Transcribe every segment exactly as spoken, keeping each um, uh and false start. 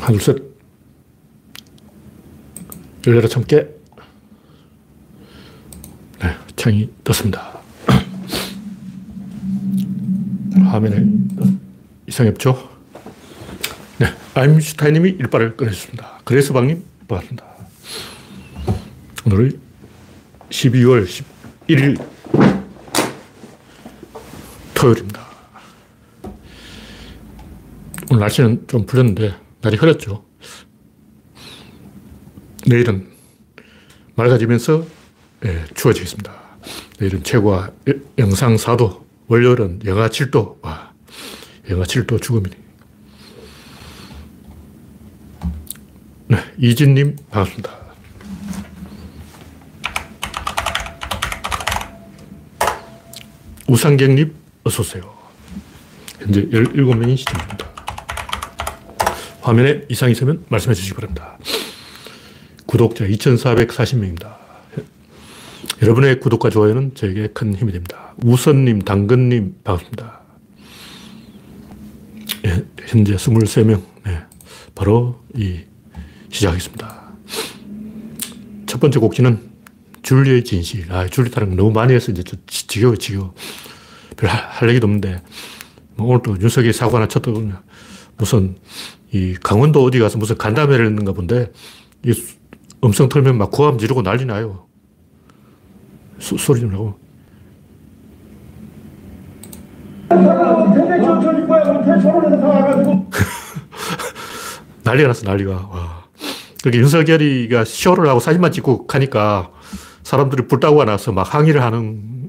하나, 둘, 셋. 열려라 참깨. 네, 창이 떴습니다. 화면에 이상했죠? 네, 아임슈타인님이 일발을 꺼내주셨습니다. 그래서 방님 반갑습니다. 오늘은 십이월 십일일 토요일입니다. 오늘 날씨는 좀 풀렸는데 날이 흐렸죠. 내일은 맑아지면서 예, 추워지겠습니다. 내일은 최고가 영상 사 도, 월요일은 영하 칠 도, 와, 영하 칠 도 죽음이니. 네, 이진님 반갑습니다. 우상객님 어서오세요. 현재 열일곱 명이 시청입니다. 화면에 이상이 있으면 말씀해 주시기 바랍니다. 구독자 이천사백사십 명입니다. 여러분의 구독과 좋아요는 저에게 큰 힘이 됩니다. 우선님, 당근님 반갑습니다. 예, 현재 이십삼 명. 네, 바로 이 시작하겠습니다. 첫 번째 곡지는 줄리의 진실. 아, 줄리 타는 거 너무 많이 해서 이제 지겨워, 지겨워. 별 할 얘기도 없는데 뭐 오늘 또 윤석이 사고 하나 쳤더군요. 무슨 이 강원도 어디 가서 무슨 간담회를 했는가 본데 이 음성 틀면 막 고함 지르고 난리 나요. 소, 소리 좀 나고. 난리가 났어, 난리가. 와. 그렇게 윤석열이가 쇼를 하고 사진만 찍고 가니까 사람들이 불타고가 나서 막 항의를 하는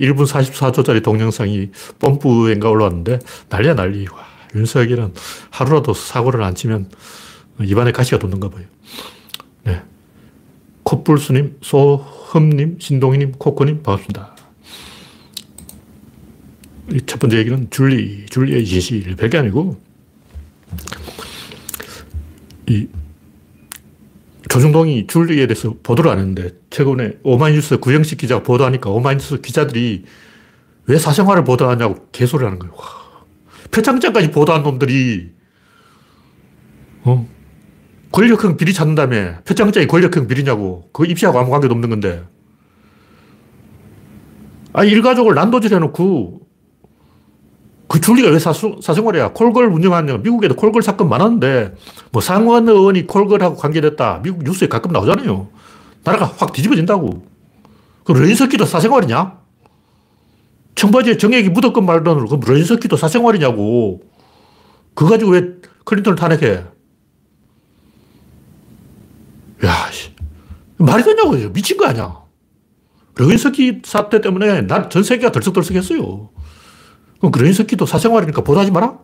일 분 사십사 초짜리 동영상이 펌프엔가 올라왔는데 난리야, 난리. 와. 윤석열은 하루라도 사고를 안 치면 입안에 가시가 돋는가 봐요. 네. 콧불수님, 소흠님, 신동희님, 코코님, 반갑습니다. 이 첫 번째 얘기는 줄리, 줄리의 진실. 별게 아니고, 이, 조중동이 줄리에 대해서 보도를 안 했는데, 최근에 오마이뉴스 구형식 기자가 보도하니까 오마이뉴스 기자들이 왜 사생활을 보도하냐고 개소리를 하는 거예요. 와, 표창장까지 보도한 놈들이, 어? 권력형 비리 찾는다며. 표창장이 권력형 비리냐고. 그거 입시하고 아무 관계도 없는 건데. 아, 일가족을 난도질 해놓고 그 줄리가 왜 사수, 사생활이야. 콜걸 운영하느냐. 미국에도 콜걸 사건 많았는데 뭐 상원 의원이 콜걸하고 관계됐다. 미국 뉴스에 가끔 나오잖아요. 나라가 확 뒤집어진다고. 그럼 런석기도 사생활이냐? 청바지에 정액이 묻었건 말던 그럼 런석기도 사생활이냐고. 그거 가지고 왜 클린턴을 탄핵해? 야, 씨. 말이 되냐고요. 미친 거 아니야. 런석기 사태 때문에 난 전 세계가 덜썩덜썩 했어요. 그럼 런석기도 사생활이니까 보도하지 마라?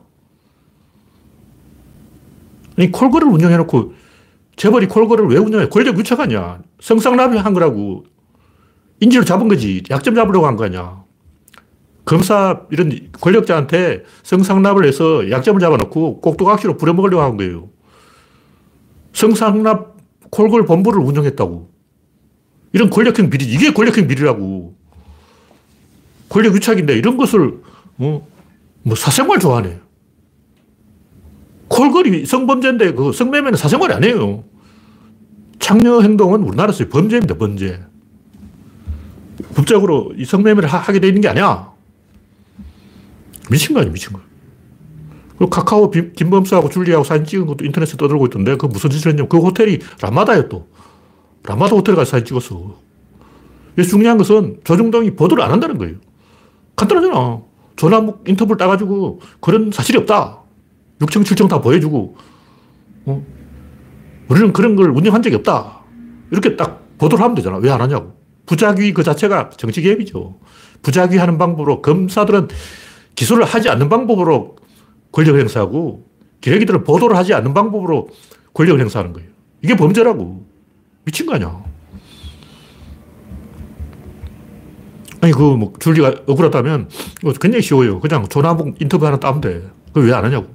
이 콜걸을 운영해놓고 재벌이 콜걸을 왜 운영해? 권력 유착 아니야. 성상납이 한 거라고. 인질로 잡은 거지. 약점 잡으려고 한 거 아니야. 검사 이런 권력자한테 성상납을 해서 약점을 잡아놓고 꼭두각시로 부려먹으려고 한 거예요. 성상납 콜걸 본부를 운영했다고. 이런 권력형 비리, 이게 권력형 비리라고. 권력 유착인데 이런 것을, 어, 뭐 사생활 좋아하네. 콜걸이 성범죄인데 그 성매매는 사생활이 아니에요. 창녀 행동은 우리나라에서 범죄입니다, 범죄. 법적으로 이 성매매를 하, 하게 돼 있는 게 아니야. 미친 거 아니야, 미친 거. 카카오 김범수하고 줄리하고 사진 찍은 것도 인터넷에 떠들고 있던데 그 무슨 짓을 했냐면 그 호텔이 라마다예요 또. 라마다 호텔 가서 사진 찍었어. 중요한 것은 조중동이 보도를 안 한다는 거예요. 간단하잖아. 조남욱 인터뷰를 따가지고 그런 사실이 없다. 육청, 칠청 다 보여주고 어? 우리는 그런 걸 운영한 적이 없다. 이렇게 딱 보도를 하면 되잖아. 왜 안 하냐고. 부작위 그 자체가 정치개입이죠. 부작위 하는 방법으로 검사들은 기소를 하지 않는 방법으로 권력을 행사하고 기레기들은 보도를 하지 않는 방법으로 권력을 행사하는 거예요. 이게 범죄라고. 미친 거 아니야. 아니 그 뭐 줄리가 억울하다면 굉장히 쉬워요. 그냥 조남욱 인터뷰 하나 따면 돼. 그걸 왜 안 하냐고.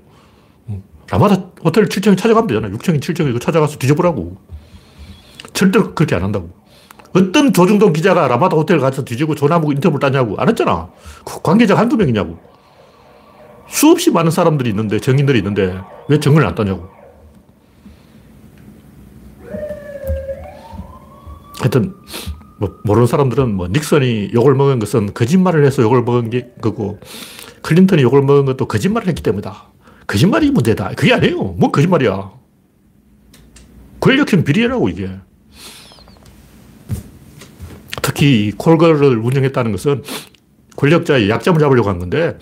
라마다 호텔 칠층에 찾아가면 되잖아. 육층에 칠층에 이거 찾아가서 뒤져보라고. 절대로 그렇게 안 한다고. 어떤 조중동 기자가 라마다 호텔 가서 뒤지고 조남욱 인터뷰를 따냐고. 안 했잖아. 관계자가 한두 명이냐고. 수없이 많은 사람들이 있는데, 정인들이 있는데, 왜 정을 안 따냐고. 하여튼 뭐 모르는 사람들은 뭐 닉슨이 욕을 먹은 것은 거짓말을 해서 욕을 먹은 게 거고, 클린턴이 욕을 먹은 것도 거짓말을 했기 때문이다. 거짓말이 문제다. 그게 아니에요. 뭔 거짓말이야. 권력형 비리라고 이게. 특히 콜걸을 운영했다는 것은 권력자의 약점을 잡으려고 한 건데,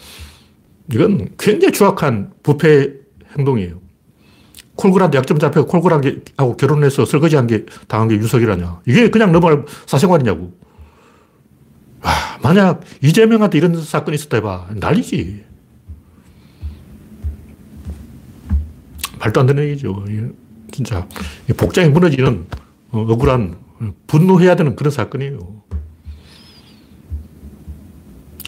이건 굉장히 추악한 부패 행동이에요. 콜그라한테 약점 잡혀서 콜그라하고 결혼해서 설거지한 게 당한 게 윤석이라냐. 이게 그냥 넘어갈 사생활이냐고. 아, 만약 이재명한테 이런 사건이 있었다 해봐. 난리지. 말도 안 되는 얘기죠. 진짜 복장이 무너지는 억울한, 분노해야 되는 그런 사건이에요.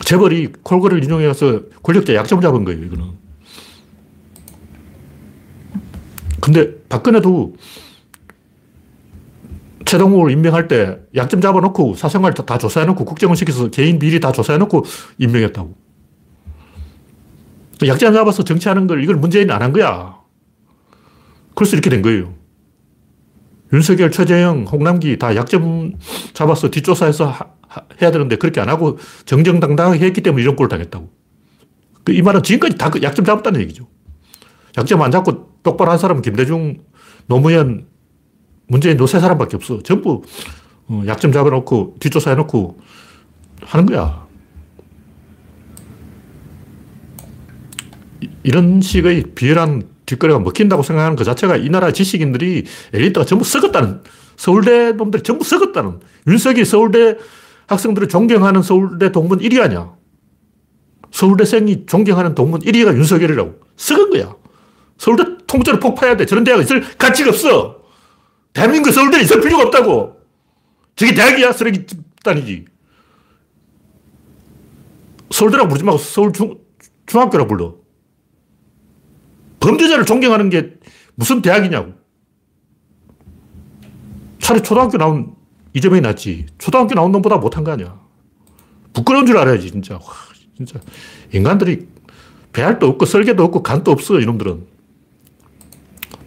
재벌이 콜그라를 인용해서 권력자 약점 잡은 거예요, 이거는. 근데 박근혜도 최동욱을 임명할 때 약점 잡아놓고 사생활 다 조사해놓고 국정원 시켜서 개인 비리 다 조사해놓고 임명했다고. 약점 잡아서 정치하는 걸 이걸 문재인이 안 한 거야. 그래서 이렇게 된 거예요. 윤석열, 최재형, 홍남기 다 약점 잡아서 뒷조사해서 하, 하, 해야 되는데 그렇게 안 하고 정정당당하게 했기 때문에 이런 꼴을 당했다고. 그 이 말은 지금까지 다 약점 잡았다는 얘기죠. 약점 안 잡고 똑바로 한 사람은 김대중, 노무현, 문재인, 요 세 사람밖에 없어. 전부 약점 잡아놓고 뒷조사해놓고 하는 거야. 이런 식의 비열한 뒷거래가 먹힌다고 생각하는 그 자체가 이 나라 지식인들이, 엘리트가 전부 썩었다는, 서울대 놈들이 전부 썩었다는, 윤석이 서울대 학생들을 존경하는 서울대 동문 일 위 아니야. 서울대생이 존경하는 동문 일 위가 윤석열이라고. 썩은 거야. 서울대 통째로 폭파해야 돼. 저런 대학 있을 가치가 없어. 대한민국 서울대 있을 필요가 없다고. 저게 대학이야? 쓰레기 집단이지. 서울대라고 부르지 말고 서울 중, 중학교라고 불러. 범죄자를 존경하는 게 무슨 대학이냐고. 차라리 초등학교 나온 이재명이 낫지. 초등학교 나온 놈보다 못한 거 아니야. 부끄러운 줄 알아야지, 진짜. 와, 진짜. 인간들이 배알도 없고 설계도 없고 간도 없어, 이놈들은.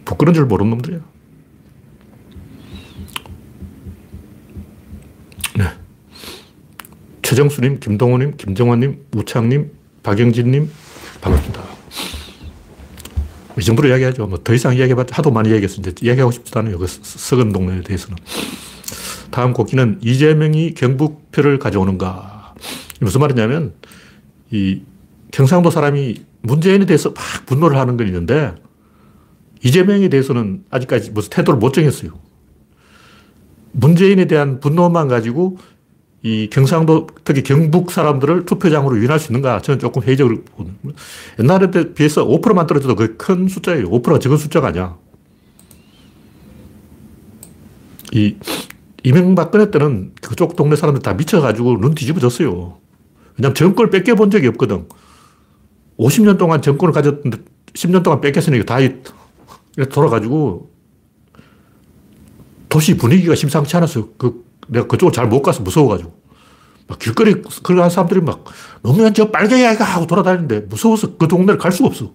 부끄러운 줄 모르는 놈들이야. 네. 최정수님, 김동호님, 김정환님, 우창님, 박영진님, 반갑습니다. 이 정도로 이야기하죠. 뭐 더 이상 이야기해봤자 하도 많이 이야기했어요. 이제 이야기하고 싶지도 않아요. 그 썩은 동네에 대해서는. 다음 곡기는 이재명이 경북표를 가져오는가. 무슨 말이냐면, 이 경상도 사람이 문재인에 대해서 막 분노를 하는 건 있는데, 이재명에 대해서는 아직까지 무슨 태도를 못 정했어요. 문재인에 대한 분노만 가지고 이 경상도, 특히 경북 사람들을 투표장으로 유인할 수 있는가? 저는 조금 회의적으로 보는. 옛날에 비해서 오 퍼센트만 떨어져도 그게 큰 숫자예요. 오 퍼센트가 적은 숫자가 아니야. 이, 이명박근혜 때는 그쪽 동네 사람들 다 미쳐가지고 눈 뒤집어졌어요. 왜냐면 정권을 뺏겨본 적이 없거든. 오십 년 동안 정권을 가졌는데 십 년 동안 뺏겼으니까 다 돌아가지고 도시 분위기가 심상치 않아서 그 내가 그쪽을 잘 못 가서 무서워가지고 막 길거리 걸어가는 사람들이 막 노무현 저 빨갱이 아이가 하고 돌아다니는데 무서워서 그 동네를 갈 수가 없어.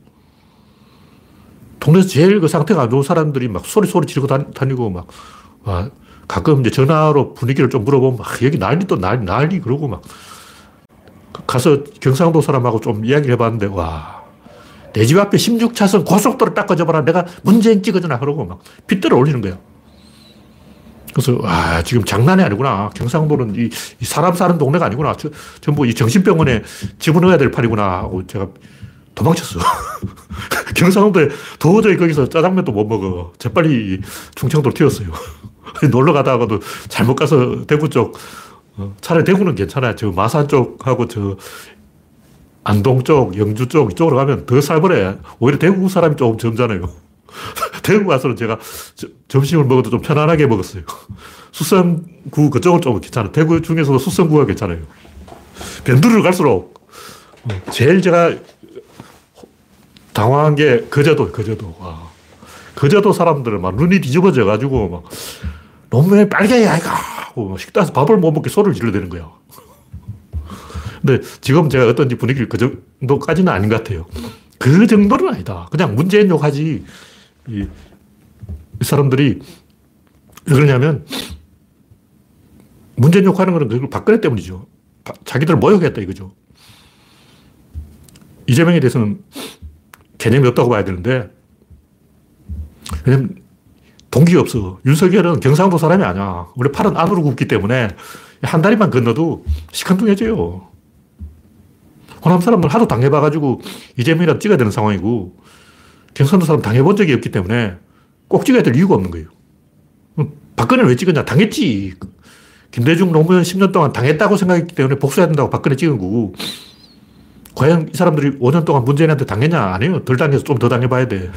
동네에서 제일 그 상태가 안 좋은 사람들이 막 소리 소리 지르고 다니고 막, 와, 가끔 이제 전화로 분위기를 좀 물어보면 막 여기 난리 또 난리 난리 그러고 막 가서 경상도 사람하고 좀 이야기를 해봤는데, 와, 내 집 앞에 십육 차선 고속도로 닦아줘봐라. 내가 문재인 찍어주나. 그러고 막 핏대를 올리는 거야. 그래서, 아, 지금 장난이 아니구나. 경상도는 이, 이 사람 사는 동네가 아니구나. 저, 전부 이 정신병원에 집어넣어야 될 판이구나 하고 제가 도망쳤어. 경상도에 도저히 거기서 짜장면도 못 먹어. 재빨리 충청도로 튀었어요. 놀러 가다가도 잘못 가서 대구 쪽, 어, 차라리 대구는 괜찮아요. 저 마산 쪽하고 저 안동 쪽, 영주 쪽, 이쪽으로 가면 더 살벌해. 오히려 대구 사람이 조금 점잖아요. 대구 가서는 제가 저, 점심을 먹어도 좀 편안하게 먹었어요. 수성구 그쪽은 좀 괜찮아요. 대구 중에서도 수성구가 괜찮아요. 변두리로 갈수록 제일 제가 당황한 게 거제도, 거제도. 와. 거제도 사람들은 막 눈이 뒤집어져가지고 막 너무 빨개, 아이가. 식당에서 밥을 못 먹게 소리를 지르대는 거야. 근데 지금 제가 어떤지 분위기 그 정도까지는 아닌 것 같아요. 그 정도는 아니다. 그냥 문재인 욕하지. 이, 이 사람들이 왜 그러냐면 문재인 욕하는 건 결국 박근혜 때문이죠. 자기들 모욕했다 이거죠. 이재명에 대해서는 개념이 없다고 봐야 되는데, 왜냐면 동기가 없어. 윤석열은 경상도 사람이 아니야. 원래 팔은 안으로 굽기 때문에 한 다리만 건너도 시큰둥해져요. 호남 사람들 하도 당해봐가지고 이재명이라도 찍어야 되는 상황이고, 경상도 사람 당해본 적이 없기 때문에 꼭 찍어야 될 이유가 없는 거예요. 박근혜는 왜 찍었냐? 당했지. 김대중, 노무현 십 년 동안 당했다고 생각했기 때문에 복수해야 된다고 박근혜 찍은 거고, 과연 이 사람들이 오 년 동안 문재인한테 당했냐? 아니에요. 덜 당해서 좀 더 당해봐야 돼.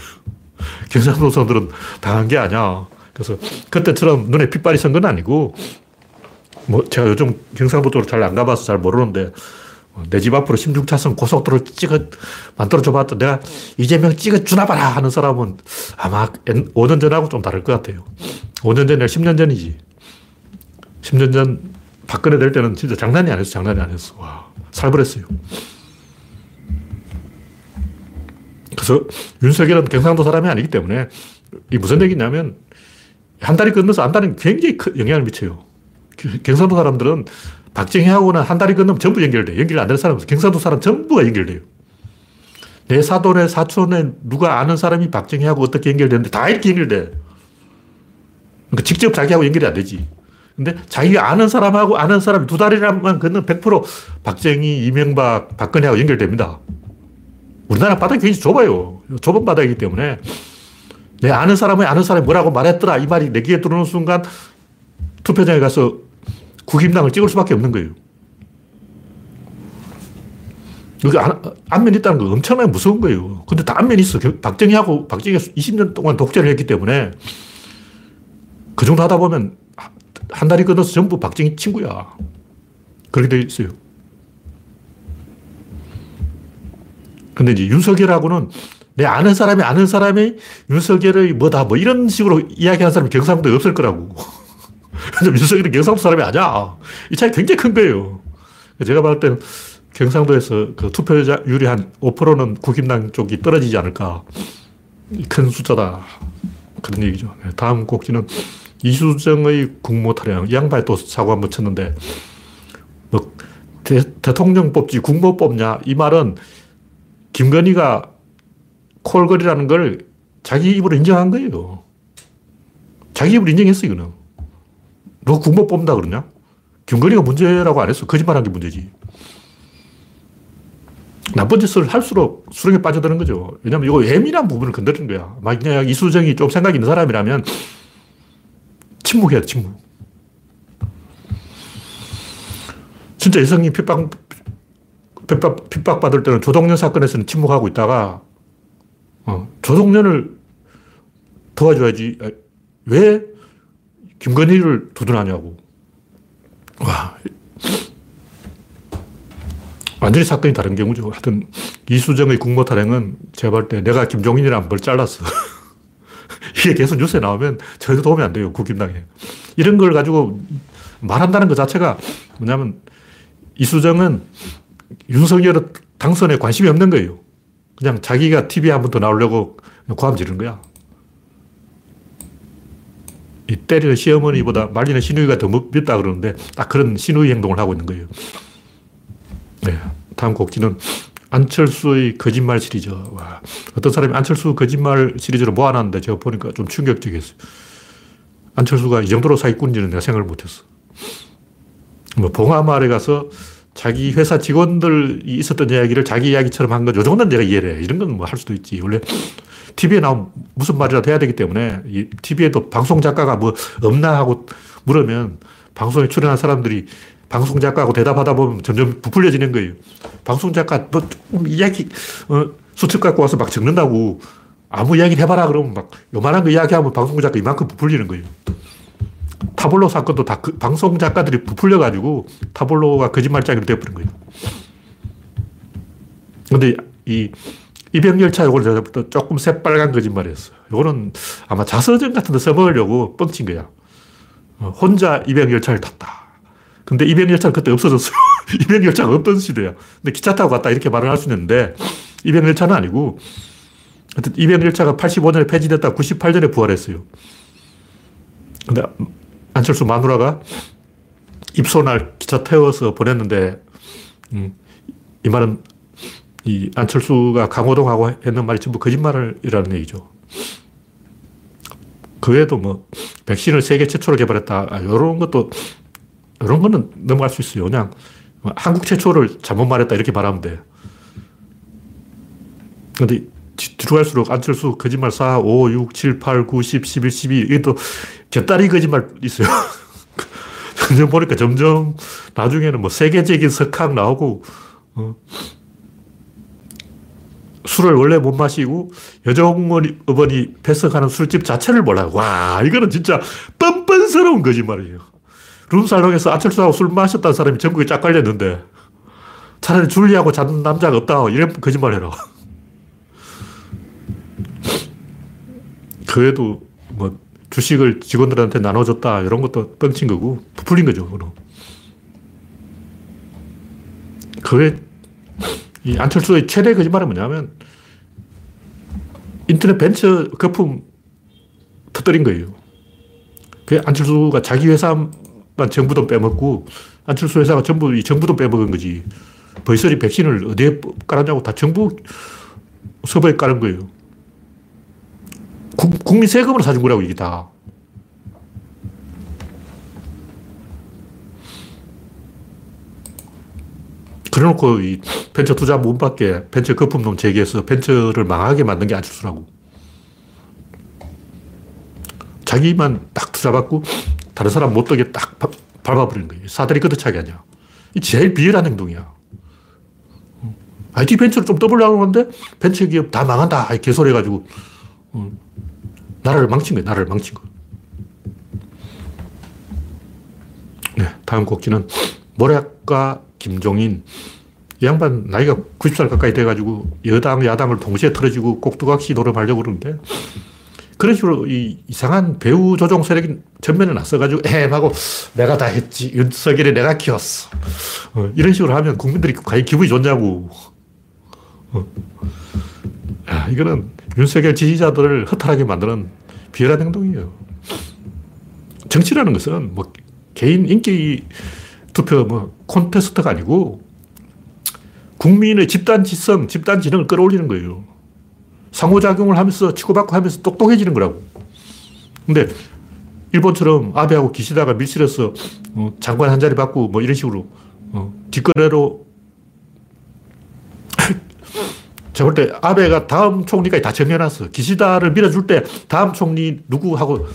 경상도 사람들은 당한 게 아니야. 그래서 그때처럼 눈에 핏발이 선 건 아니고, 뭐 제가 요즘 경상도 쪽으로 잘 안 가봐서 잘 모르는데, 내 집 앞으로 십육 차선 고속도로 찍어 만들어줘봤자 내가 이재명 찍어주나 봐라 하는 사람은 아마 오 년 전하고 좀 다를 것 같아요. 오 년 전이나 십 년 전이지. 십 년 전 박근혜 될 때는 진짜 장난이 아니었어. 장난이 아니었어. 와, 살벌했어요. 그래서 윤석열은 경상도 사람이 아니기 때문에, 이 무슨 얘기냐면 한 다리 건너서 안 다리는 굉장히 큰 영향을 미쳐요. 경상도 사람들은 박정희하고는 한 다리 건너면 전부 연결돼. 연결 안 되는 사람은 경상도 사람 전부가 연결돼요. 내 사돈에 사촌에 누가 아는 사람이 박정희하고 어떻게 연결되는데 다 이렇게 연결돼. 그러니까 직접 자기하고 연결이 안 되지. 근데 자기 아는 사람하고 아는 사람이 두 다리만 건너면 백 퍼센트 박정희, 이명박, 박근혜하고 연결됩니다. 우리나라 바닥이 굉장히 좁아요. 좁은 바닥이기 때문에 내 아는 사람이 아는 사람이 뭐라고 말했더라 이 말이 내 귀에 들어오는 순간 투표장에 가서 국힘당을 찍을 수밖에 없는 거예요. 여기 안, 안면이 있다는 건 엄청나게 무서운 거예요. 근데 다 안면이 있어. 박정희하고 박정희가 이십 년 동안 독재를 했기 때문에 그 정도 하다 보면 한 다리 건너서 전부 박정희 친구야. 그렇게 돼 있어요. 근데 이제 윤석열하고는 내 아는 사람이 아는 사람이 윤석열의 뭐다 뭐 이런 식으로 이야기하는 사람이 경상도에 없을 거라고. 윤석열은 경상도 사람이 아니야. 이 차이 굉장히 큰 거예요. 제가 봤을 때는 경상도에서 그 투표율이 한 오 퍼센트는 국힘당 쪽이 떨어지지 않을까. 큰 숫자다. 그런 얘기죠. 다음 곡지는 이수정의 국모 탈영. 이 양반이 또 사고 한번 쳤는데, 뭐 대, 대통령 뽑지 국모 뽑냐. 이 말은 김건희가 콜걸이라는 걸 자기 입으로 인정한 거예요. 자기 입으로 인정했어, 이거는. 너 국모 뽑는다 그러냐? 김건희가 문제라고 안 했어. 거짓말한 게 문제지. 나쁜 짓을 할수록 수렁에 빠져드는 거죠. 왜냐하면 이거 예민한 부분을 건드리는 거야. 만약 이수정이 좀 생각이 있는 사람이라면 침묵해야 돼, 침묵. 진짜 이성님 핍박, 핍박, 핍박받을 때는 조동연 사건에서는 침묵하고 있다가, 어, 조동연을 도와줘야지. 왜? 김건희를 두둔하냐고. 와. 완전히 사건이 다른 경우죠. 하여튼, 이수정의 국모 탈행은 제가 볼 때 내가 김종인이라면 벌 잘랐어. 이게 계속 뉴스에 나오면 전혀 도움이 안 돼요. 국힘당에. 이런 걸 가지고 말한다는 것 자체가 뭐냐면, 이수정은 윤석열 당선에 관심이 없는 거예요. 그냥 자기가 티비에 한 번 더 나오려고 고함 지르는 거야. 이 때리는 시어머니보다 말리는 시누이가 더 밉다 그러는데 딱 그런 시누이 행동을 하고 있는 거예요. 네, 다음 곡지는 안철수의 거짓말 시리즈. 와, 어떤 사람이 안철수 거짓말 시리즈를 모아놨는데 제가 보니까 좀 충격적이었어요. 안철수가 이 정도로 사기꾼인지는 내가 생각을 못했어. 뭐 봉하마을에 가서 자기 회사 직원들이 있었던 이야기를 자기 이야기처럼 한 건 요 정도는 내가 이해를 해. 이런 건 뭐 할 수도 있지. 원래 티비에 나오면 무슨 말이라도 해야 되기 때문에, 이 티비에도 방송 작가가 뭐 없나 하고 물으면 방송에 출연한 사람들이 방송 작가하고 대답하다 보면 점점 부풀려지는 거예요. 방송 작가 뭐 조금 이야기, 어, 수첩 갖고 와서 막 적는다고 아무 이야기를 해봐라 그러면 막 요만한 거 이야기하면 방송 작가 이만큼 부풀리는 거예요. 타블로 사건도 다 그 방송 작가들이 부풀려가지고 타블로가 거짓말장이로 되어버린 거예요. 근데 이 이병열차 요걸 제가 볼 때 조금 새빨간 거짓말이었어요. 요거는 아마 자서전 같은 데 써먹으려고 뻥친 거야. 혼자 이병열차를 탔다. 근데 이병열차는 그때 없어졌어요. 이병열차가 없던 시대야. 근데 기차 타고 갔다 이렇게 말을 할 수 있는데 이병열차는 아니고, 하여튼 이병열차가 팔십오 년에 폐지됐다가 구십팔 년에 부활했어요. 근데 안철수 마누라가 입소날 기차 태워서 보냈는데, 음, 이 말은 이 안철수가 강호동하고 했는 말이 전부 거짓말이라는 얘기죠. 그 외에도 뭐, 백신을 세계 최초로 개발했다. 아, 요런 것도, 요런 거는 넘어갈 수 있어요. 그냥 한국 최초를 잘못 말했다. 이렇게 말하면 돼. 근데 뒤로 갈수록 안철수 거짓말 사, 오, 육, 칠, 팔, 구, 십, 십일, 십이. 이게 또 개딸이 거짓말 있어요. 점점 보니까 점점 나중에는 뭐 세계적인 석학 나오고, 어. 술을 원래 못 마시고 여정업원이 배석하는 술집 자체를 몰라요. 와, 이거는 진짜 뻔뻔스러운 거짓말이에요. 룸살롱에서 안철수하고 술 마셨다는 사람이 전국에 쫙 깔렸는데 차라리 줄리하고 자는 남자가 없다고 이런 거짓말 해라. 그 외에도 뭐 주식을 직원들한테 나눠줬다 이런 것도 뻥친 거고 부풀린 거죠. 그건. 그 외에 이 안철수의 최대 거짓말은 뭐냐면 인터넷 벤처 거품 터뜨린 거예요. 그게 안철수가 자기 회사만 정부 돈 빼먹고 안철수 회사가 전부 이 정부 돈 빼먹은 거지. 버이설이 백신을 어디에 깔았냐고 다 정부 서버에 깔은 거예요. 구, 국민 세금으로 사준 거라고 이게 다. 그래놓고 이 벤처 투자 문 밖에 벤처 거품론 제기해서 벤처를 망하게 만든 게 안철수라고. 자기만 딱 투자받고 다른 사람 못 떠게 딱 밟아버리는 거예요. 사다리 끄덕차기 아니야. 이 제일 비열한 행동이야. 아이티 벤처를 좀 떠보려고 하는데 벤처 기업 다 망한다. 개소리 해가지고 나라를 망친 거예요. 나라를 망친 거. 네, 다음 곡지는 모략가 김종인. 이 양반 나이가 구십 살 가까이 돼가지고 여당, 야당을 동시에 틀어지고 꼭두각시 노름을 하려고 그러는데 그런 식으로 이 이상한 배후 조종 세력이 전면에 나서가지고 에헴 하고 내가 다 했지. 윤석열이 내가 키웠어. 어, 이런 식으로 하면 국민들이 과연 기분이 좋냐고. 어. 야, 이거는 윤석열 지지자들을 허탈하게 만드는 비열한 행동이에요. 정치라는 것은 뭐 개인 인기 투표 뭐 콘테스트가 아니고 국민의 집단지성, 집단지능을 끌어올리는 거예요. 상호작용을 하면서 치고받고 하면서 똑똑해지는 거라고. 근데 일본처럼 아베하고 기시다가 밀실에서 장관 한 자리 받고 뭐 이런 식으로 뒷거래로 제가 볼 때 아베가 다음 총리까지 다 정해놨어. 기시다를 밀어줄 때 다음 총리 누구하고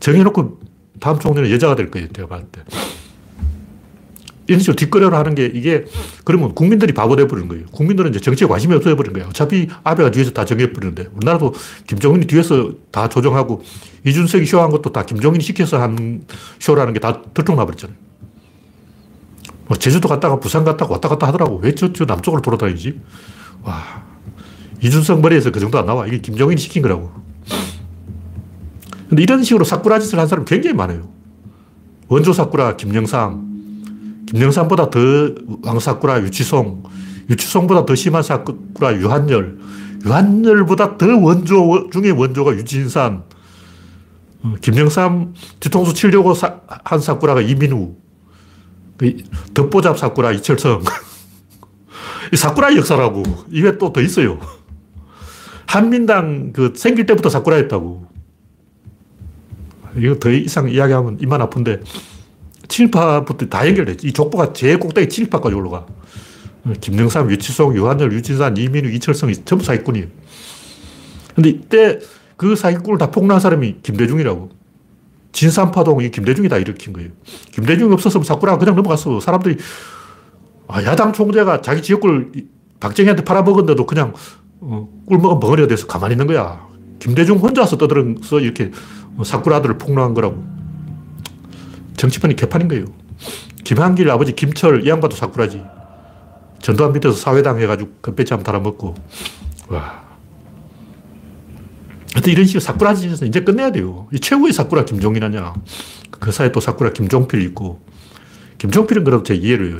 정해놓고 다음 총리는 여자가 될 거예요. 제가 봤을 때. 이런 식으로 뒷거래로 하는 게 이게 그러면 국민들이 바보 돼버리는 거예요. 국민들은 이제 정치에 관심이 없어져버리는 거예요. 어차피 아베가 뒤에서 다 정해버리는데 우리나라도 김종인이 뒤에서 다 조정하고 이준석이 쇼한 것도 다 김종인이 시켜서 한 쇼라는 게 다 들통나버렸잖아요. 뭐 제주도 갔다가 부산 갔다가 왔다 갔다 하더라고. 왜 저쪽 남쪽으로 돌아다니지? 와, 이준석 머리에서 그 정도 안 나와. 이게 김종인이 시킨 거라고. 근데 이런 식으로 사쿠라 짓을 한 사람 굉장히 많아요. 원조 사쿠라 김영삼. 김영삼보다 더 왕사쿠라 유치송, 유치송보다 더 심한 사쿠라 유한열, 유한열보다 더 원조 중에 원조가 유진산, 김영삼 뒤통수 치려고 사, 한 사쿠라가 이민우, 덧보잡 사쿠라 이철성. 이 사쿠라의 역사라고. 이게 또 더 있어요. 한민당 그 생길 때부터 사쿠라였다고. 이거 더 이상 이야기하면 입만 아픈데. 친일파부터 다 연결됐지. 이 족보가 제일 꼭대기 친일파까지 올라가. 김영삼, 유치송, 유한열, 유진산, 이민우, 이철성이 전부 사기꾼이에요. 근데 이때 그 사기꾼을 다 폭로한 사람이 김대중이라고. 진산파동이 김대중이 다 일으킨 거예요. 김대중이 없었으면 사쿠라가 그냥 넘어갔어. 사람들이 아, 야당 총재가 자기 지역구를 박정희한테 팔아먹었는데도 그냥 어, 꿀먹은 벙어리가 돼서 가만히 있는 거야. 김대중 혼자서 떠들어서 이렇게 사쿠라들을 폭로한 거라고. 정치판이 개판인 거예요. 김한길 아버지 김철 이 양반도 사쿠라지. 전두환 밑에서 사회당 해가지고 건배치 한번 달아먹고. 와. 하여튼 이런 식으로 사쿠라 짓에서 이제 끝내야 돼요. 이 최고의 사쿠라 김종인 아냐. 그 사이에 또 사쿠라 김종필이 있고. 김종필은 그래도 제 이해를 해요.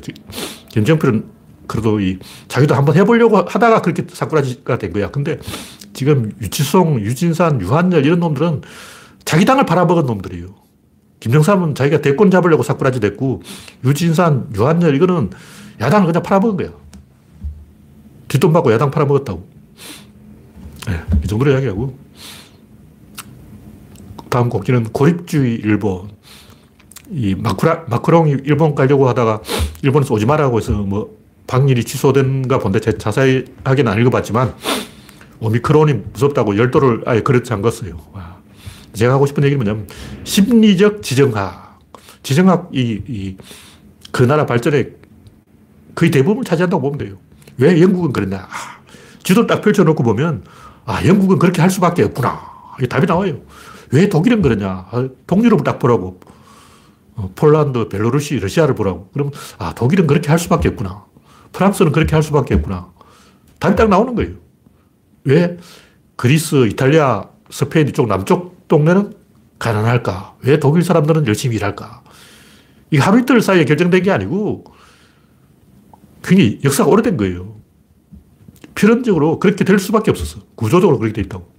김종필은 그래도 이 자기도 한번 해보려고 하다가 그렇게 사쿠라 짓가 된 거야. 근데 지금 유치송, 유진산, 유한열 이런 놈들은 자기 당을 팔아먹은 놈들이에요. 김정삼은 자기가 대권 잡으려고 사꾸라지 됐고, 유진산, 유한열, 이거는 야당을 그냥 팔아먹은 거예요. 뒷돈 받고 야당 팔아먹었다고. 네, 이 정도로 이야기하고. 다음 곡지는 고립주의 일본. 이 마크라, 마크롱이 일본 가려고 하다가 일본에서 오지 마라고 해서 뭐 방일이 취소된가 본데, 제 자세하게는 안 읽어봤지만 오미크론이 무섭다고 열도를 아예 그릇 잠갔어요. 와. 제가 하고 싶은 얘기는 뭐냐면 심리적 지정학. 지정학이 이, 그 나라 발전에 거의 대부분을 차지한다고 보면 돼요. 왜 영국은 그랬냐. 아, 지도 딱 펼쳐놓고 보면 아, 영국은 그렇게 할 수밖에 없구나. 이게 답이 나와요. 왜 독일은 그러냐. 아, 동유럽을 딱 보라고. 어, 폴란드, 벨로루시, 러시아를 보라고. 그러면 아, 독일은 그렇게 할 수밖에 없구나. 프랑스는 그렇게 할 수밖에 없구나. 답이 딱 나오는 거예요. 왜 그리스, 이탈리아, 스페인 이쪽 남쪽 동네는 가난할까? 왜 독일 사람들은 열심히 일할까? 이게 하루 이틀 사이에 결정된 게 아니고 굉장히 역사가 오래된 거예요. 필연적으로 그렇게 될 수밖에 없었어. 구조적으로 그렇게 돼 있다고.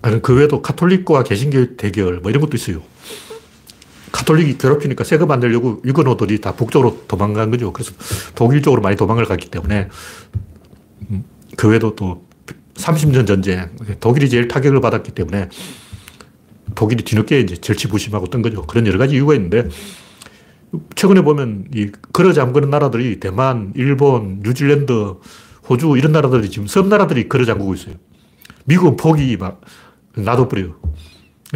아니, 그 외에도 카톨릭과 개신교 대결 뭐 이런 것도 있어요. 카톨릭이 괴롭히니까 세금 안 내려고 유교노들이 다 북쪽으로 도망간 거죠. 그래서 독일 쪽으로 많이 도망을 갔기 때문에. 그 외에도 또 삼십 년 전쟁, 독일이 제일 타격을 받았기 때문에 독일이 뒤늦게 이제 절치부심하고 뜬 거죠. 그런 여러 가지 이유가 있는데, 최근에 보면 이 걸어 잠그는 나라들이 대만, 일본, 뉴질랜드, 호주 이런 나라들이 지금 섬나라들이 걸어 잠그고 있어요. 미국은 포기 막 놔둬버려요.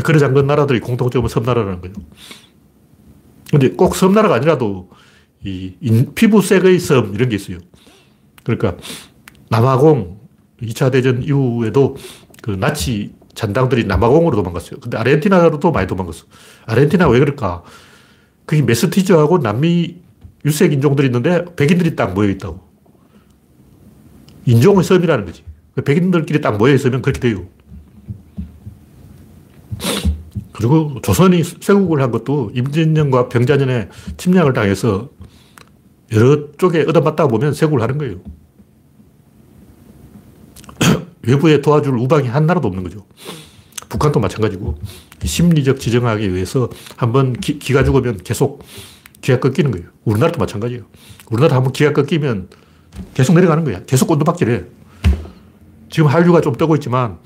걸어 잠그는 나라들이 공통점은 섬나라라는 거죠. 근데 꼭 섬나라가 아니라도 이 인, 피부색의 섬 이런 게 있어요. 그러니까 남아공 이 차 대전 이후에도 그 나치 잔당들이 남아공으로 도망갔어요. 근데 아르헨티나로도 많이 도망갔어요. 아르헨티나 왜 그럴까? 그게 메스티저하고 남미 유색 인종들이 있는데 백인들이 딱 모여 있다고. 인종의 섬이라는 거지. 백인들끼리 딱 모여 있으면 그렇게 돼요. 그리고 조선이 쇄국을 한 것도 임진년과 병자년에 침략을 당해서 여러 쪽에 얻어맞다 보면 쇄국을 하는 거예요. 외부에 도와줄 우방이 한 나라도 없는 거죠. 북한도 마찬가지고 심리적 지정학에 의해서 한번 기가 죽으면 계속 기가 꺾이는 거예요. 우리나라도 마찬가지예요. 우리나라 한번 기가 꺾이면 계속 내려가는 거예요. 계속 꼰두박질해. 지금 한류가 좀 뜨고 있지만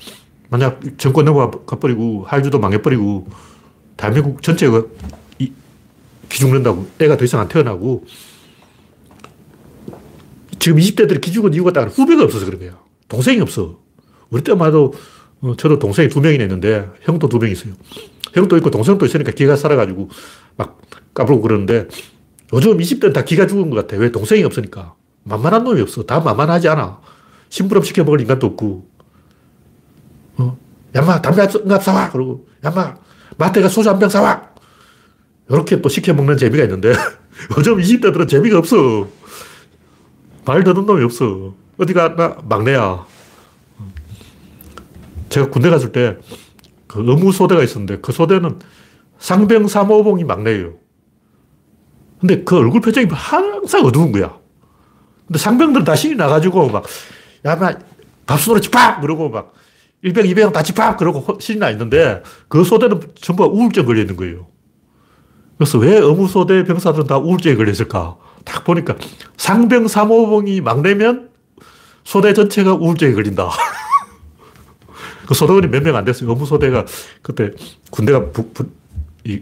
만약 정권 넘어가버리고 한류도 망해버리고 대한민국 전체가 기죽는다고. 애가 더 이상 안 태어나고. 지금 이십 대들이 기죽은 이유가 딱 후배가 없어서 그런 거예요. 동생이 없어. 우리 때만 해도 저도 동생이 두 명이나 있는데 형도 두 명 있어요. 형도 있고 동생도 있으니까 기가 살아가지고 막 까불고 그러는데, 요즘 이십 대는 다 기가 죽은 것 같아. 왜? 동생이 없으니까. 만만한 놈이 없어. 다 만만하지 않아. 심부름 시켜먹을 인간도 없고. 어? 야마 담배 한갑 사와. 그러고 야마 마트에 가 소주 한 병 사와. 이렇게 또 시켜먹는 재미가 있는데 요즘 이십 대들은 재미가 없어. 말 듣는 놈이 없어. 어디가 나 막내야. 제가 군대 갔을 때 그 의무소대가 있었는데 그 소대는 상병 삼호봉이 막내예요. 근데 그 얼굴 표정이 항상 어두운 거야. 근데 상병들은 다 신이 나가지고 막 야 막 밥순으로 집합! 그러고 막 일병, 이병 다 집합! 그러고 신이 나 있는데 그 소대는 전부 우울증 걸려 있는 거예요. 그래서 왜 의무소대 병사들은 다 우울증에 걸렸을까? 딱 보니까 상병 삼호봉이 막내면 소대 전체가 우울증에 걸린다. 그 소대원이 몇 명 안 됐어요. 의무소대가 그때 군대가 부, 부, 이,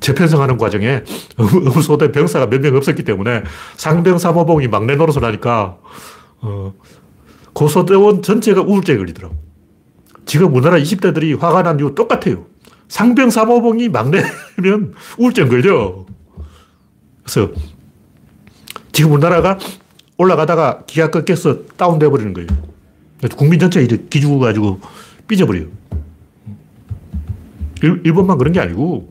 재편성하는 과정에 의무소대 병사가 몇 명 없었기 때문에 상병 삼호봉이 막내 노릇을 하니까 어, 그 소대원 전체가 우울증에 걸리더라고. 지금 우리나라 이십 대들이 화가 난 이유 똑같아요. 상병 삼호봉이 막내면 우울증 걸려. 그래서 지금 우리나라가 올라가다가 기가 꺾여서 다운돼 버리는 거예요. 국민 전체가 기죽어가지고 삐져버려요. 일, 일본만 그런 게 아니고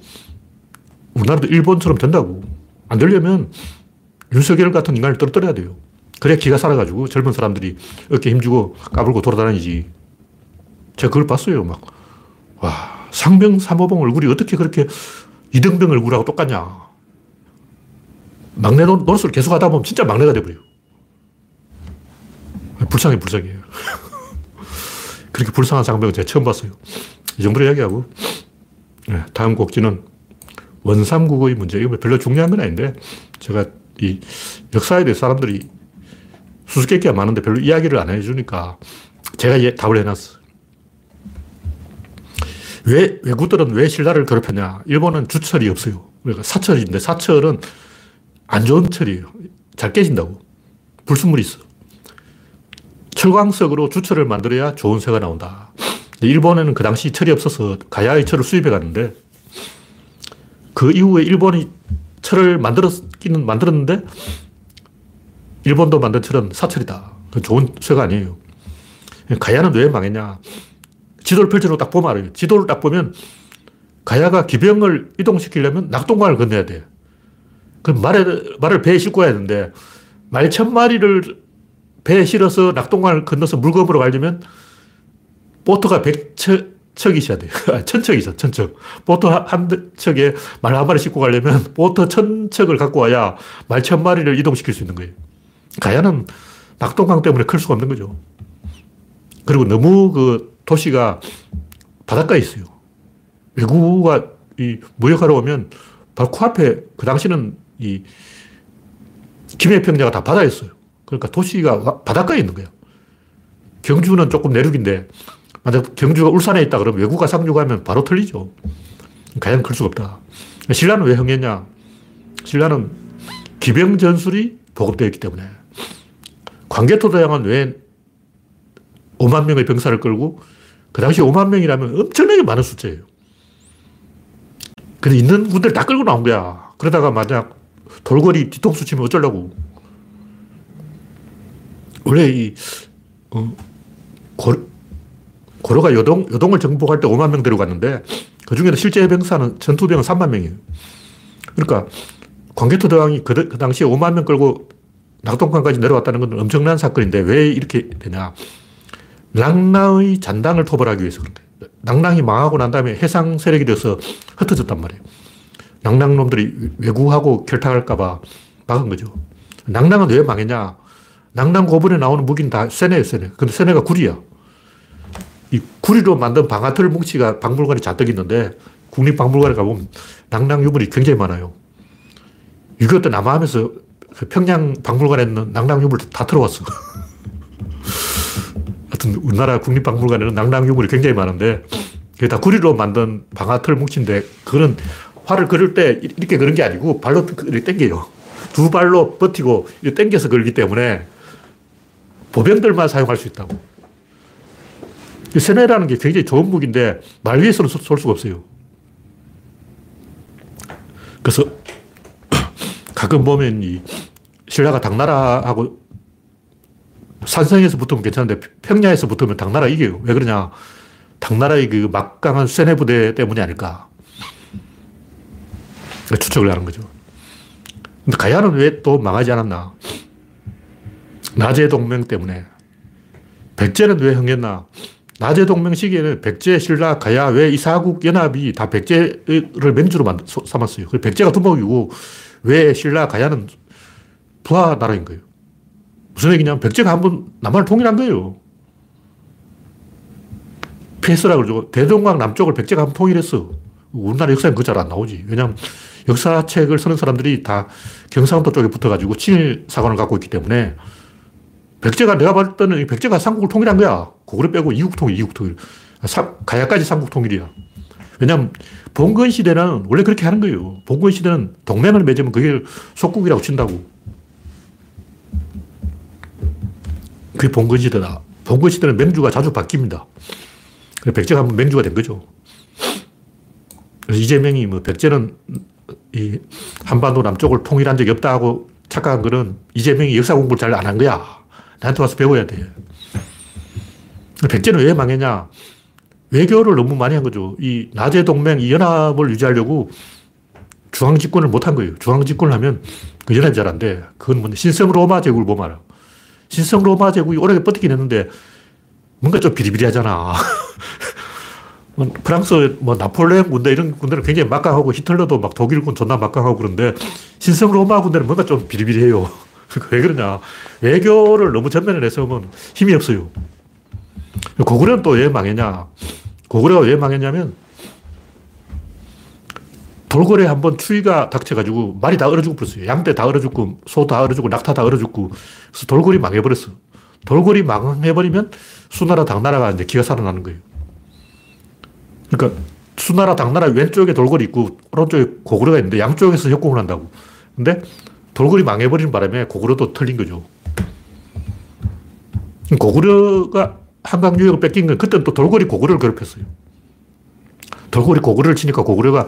우리나라도 일본처럼 된다고. 안 되려면 윤석열 같은 인간을 떨어뜨려야 돼요. 그래야 기가 살아가지고 젊은 사람들이 어깨 힘주고 까불고 돌아다니지. 제가 그걸 봤어요. 막 와, 상병 삼호봉 얼굴이 어떻게 그렇게 이등병 얼굴하고 똑같냐. 막내 노릇을 계속 하다 보면 진짜 막내가 돼버려요. 불쌍해, 불쌍해. 그렇게 불쌍한 상병은 제가 처음 봤어요. 이 정도로 이야기하고, 네, 다음 곡지는 원삼국의 문제. 이거 별로 중요한 건 아닌데, 제가 이 역사에 대해서 사람들이 수수께끼가 많은데 별로 이야기를 안 해주니까 제가 예, 답을 해놨어. 왜, 외국들은 왜 신라를 괴롭혔냐? 일본은 주철이 없어요. 그러니까 사철인데, 사철은 안 좋은 철이에요. 잘 깨진다고. 불순물이 있어. 철광석으로 주철을 만들어야 좋은 새가 나온다. 일본에는 그 당시 철이 없어서 가야의 철을 수입해 갔는데, 그 이후에 일본이 철을 만들었기는 만들었는데, 일본도 만든 철은 사철이다. 좋은 쇠가 아니에요. 가야는 왜 망했냐. 지도를 펼쳐놓고 딱 보면 알아요. 지도를 딱 보면 가야가 기병을 이동시키려면 낙동강을 건너야 돼. 그럼 말에, 말을 배에 싣고 가야 되는데 말 천 마리를 배에 실어서 낙동강을 건너서 물검으로 가려면 보트가 백척, 척이 있어야 돼요. 천척이 있어, 천척. 보트 한 척에 말 한 마리 싣고 가려면 보트 천척을 갖고 와야 말 천 마리를 이동시킬 수 있는 거예요. 가야는 낙동강 때문에 클 수가 없는 거죠. 그리고 너무 그 도시가 바닷가에 있어요. 외국가 이 무역하러 오면 바로 코앞에, 그 당시는 이 김해평야가 다 바다였어요. 그러니까 도시가 바닷가에 있는 거예요. 경주는 조금 내륙인데, 만약 경주가 울산에 있다 그러면 외국가 상륙하면 바로 틀리죠. 가야는 클 수가 없다. 신라는 왜 흥했냐? 신라는 기병 전술이 보급되어 있기 때문에. 광개토대왕은 왜 오만 명의 병사를 끌고, 그 당시 오만 명이라면 엄청나게 많은 숫자예요. 근데 있는 군대를 다 끌고 나온 거야. 그러다가 만약 돌고리 뒤통수 치면 어쩌려고. 원래 이, 어, 고려, 고려가 요동, 요동을 정복할 때 오만 명 데려갔는데, 그 중에는 실제 병사는, 전투병은 삼만 명이에요. 그러니까, 광개토대왕이 그, 그 당시에 오만 명 끌고 낙동강까지 내려왔다는 건 엄청난 사건인데 왜 이렇게 되냐. 낙랑의 잔당을 토벌하기 위해서 그런 거예요. 낙랑이 망하고 난 다음에 해상 세력이 되어서 흩어졌단 말이에요. 낙랑놈들이 왜구하고 결탁할까봐 막은 거죠. 낙랑은 왜 망했냐. 낙랑 고분에 나오는 무기는 다 세뇌예요, 세뇌. 근데 세뇌가 구리야. 이 구리로 만든 방아틀 뭉치가 박물관에 잔뜩 있는데, 국립박물관에 가보면 낙랑 유물이 굉장히 많아요. 유교 때 남하하면서 평양 박물관에 있는 낙랑 유물 다 들어왔어. 하여튼 우리나라 국립박물관에는 낙랑 유물이 굉장히 많은데, 그게 다 구리로 만든 방아틀 뭉치인데, 그거는 활을 그릴 때 이렇게 그런 게 아니고 발로 당겨요. 두 발로 버티고 당겨서 걸기 때문에 보병들만 사용할 수 있다고. 세뇌라는 게 굉장히 좋은 무기인데 말 위에서는 쏠 수가 없어요. 그래서 가끔 보면 이 신라가 당나라하고 산성에서 붙으면 괜찮은데 평야에서 붙으면 당나라 이겨요. 왜 그러냐? 당나라의 그 막강한 세뇌 부대 때문이 아닐까 추측을 하는 거죠. 근데 가야는 왜 또 망하지 않았나? 나제 동맹 때문에. 백제는 왜 흥했나? 나제 동맹 시기에는 백제, 신라, 가야, 왜 이 사국 연합이 다 백제를 맹주로 만들, 삼았어요. 그래서 백제가 두목이고, 왜 신라, 가야는 부하 나라인 거예요. 무슨 얘기냐면 백제가 한번 남한을 통일한 거예요. 패스라고 그러죠. 대동강 남쪽을 백제가 한번 통일했어. 우리나라 역사는 그거 잘 안 나오지. 왜냐하면 역사책을 쓰는 사람들이 다 경상도 쪽에 붙어가지고 친일 사관을 갖고 있기 때문에, 백제가, 내가 봤을 때는 백제가 삼국을 통일한 거야. 그거를 빼고 이국 통일, 이국 통일. 사, 가야까지 삼국 통일이야. 왜냐면 봉건 시대는 원래 그렇게 하는 거예요. 봉건 시대는 동맹을 맺으면 그게 속국이라고 친다고. 그게 봉건 시대다. 봉건 시대는 맹주가 자주 바뀝니다. 백제가 한번 맹주가 된 거죠. 그래서 이재명이 뭐 백제는 이 한반도 남쪽을 통일한 적이 없다고 착각한 거는 이재명이 역사 공부를 잘 안 한 거야. 나한테 와서 배워야 돼. 백제는 왜 망했냐? 외교를 너무 많이 한 거죠. 이 나제 동맹, 이 연합을 유지하려고 중앙 집권을 못 한 거예요. 중앙 집권을 하면 그 연합이 잘 안 돼. 그건 뭔데? 신성 로마 제국을 보면 알아. 신성 로마 제국이 오래 버티긴 했는데 뭔가 좀 비리비리하잖아. 프랑스, 뭐, 나폴레옹 군대 이런 군대는 굉장히 막강하고, 히틀러도 막 독일군 존나 막강하고 그런데, 신성 로마 군대는 뭔가 좀 비리비리해요. 왜 그러냐. 외교를 너무 전면에 내세우면 힘이 없어요. 고구려는 또 왜 망했냐? 고구려가 왜 망했냐면 돌고래 한번 추위가 닥쳐가지고 말이 다 얼어 죽고 버렸어요. 양떼 다 얼어 죽고 소 다 얼어 죽고 낙타 다 얼어 죽고 그래서 돌고래 망해버렸어. 돌고래 망해버리면 수나라 당나라가 이제 기가 살아나는 거예요. 그러니까 수나라 당나라 왼쪽에 돌고래 있고 오른쪽에 고구려가 있는데 양쪽에서 역공을 한다고. 근데 돌고래 망해버리는 바람에 고구려도 틀린 거죠. 고구려가 한강 유역을 뺏긴 건 그때는 또 돌고래 고구려를 괴롭혔어요. 돌고래 고구려를 치니까 고구려가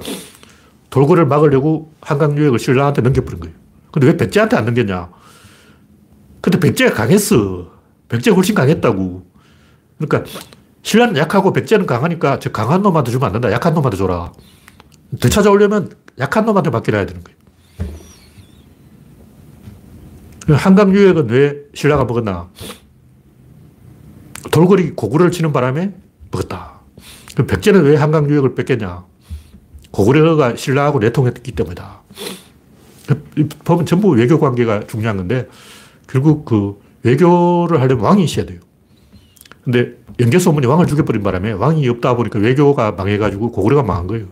돌고래를 막으려고 한강 유역을 신라한테 넘겨버린 거예요. 근데 왜 백제한테 안 넘겼냐? 근데 백제가 강했어. 백제가 훨씬 강했다고. 그러니까 신라는 약하고 백제는 강하니까 저 강한 놈한테 주면 안 된다. 약한 놈한테 줘라. 되찾아오려면 약한 놈한테 맡겨놔야 되는 거예요. 한강 유역은 왜 신라가 먹었나? 돌고래 고구려를 치는 바람에 먹었다. 그럼 백제는 왜 한강 유역을 뺏겼냐? 고구려가 신라하고 내통했기 때문이다. 법은 전부 외교 관계가 중요한 건데 결국 그 외교를 하려면 왕이 있어야 돼요. 근데 연개소문이 왕을 죽여버린 바람에 왕이 없다 보니까 외교가 망해가지고 고구려가 망한 거예요.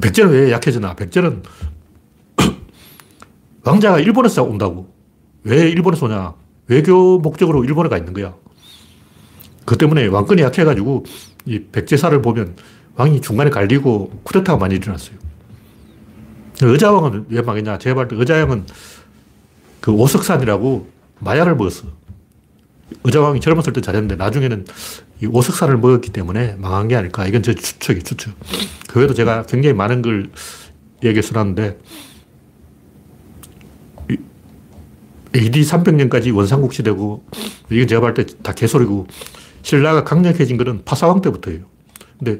백제는 왜 약해지나? 백제는 왕자가 일본에서 온다고. 왜 일본에서 오냐? 외교 목적으로 일본에 가 있는 거야. 그 때문에 왕권이 약해가지고 이 백제사를 보면 왕이 중간에 갈리고 쿠데타가 많이 일어났어요. 의자왕은 왜 망했냐? 제가 볼 때 의자왕은 그 오석산이라고 마약을 먹었어. 의자왕이 젊었을 때 잘했는데 나중에는 이 오석산을 먹었기 때문에 망한 게 아닐까. 이건 제 추측이에요, 추측. 그 외에도 제가 굉장히 많은 걸 얘기해서 놨는데 에이디 삼백 년까지 원삼국 시대고, 이건 제가 볼 때 다 개소리고, 신라가 강력해진 것은 파사왕 때부터예요. 근데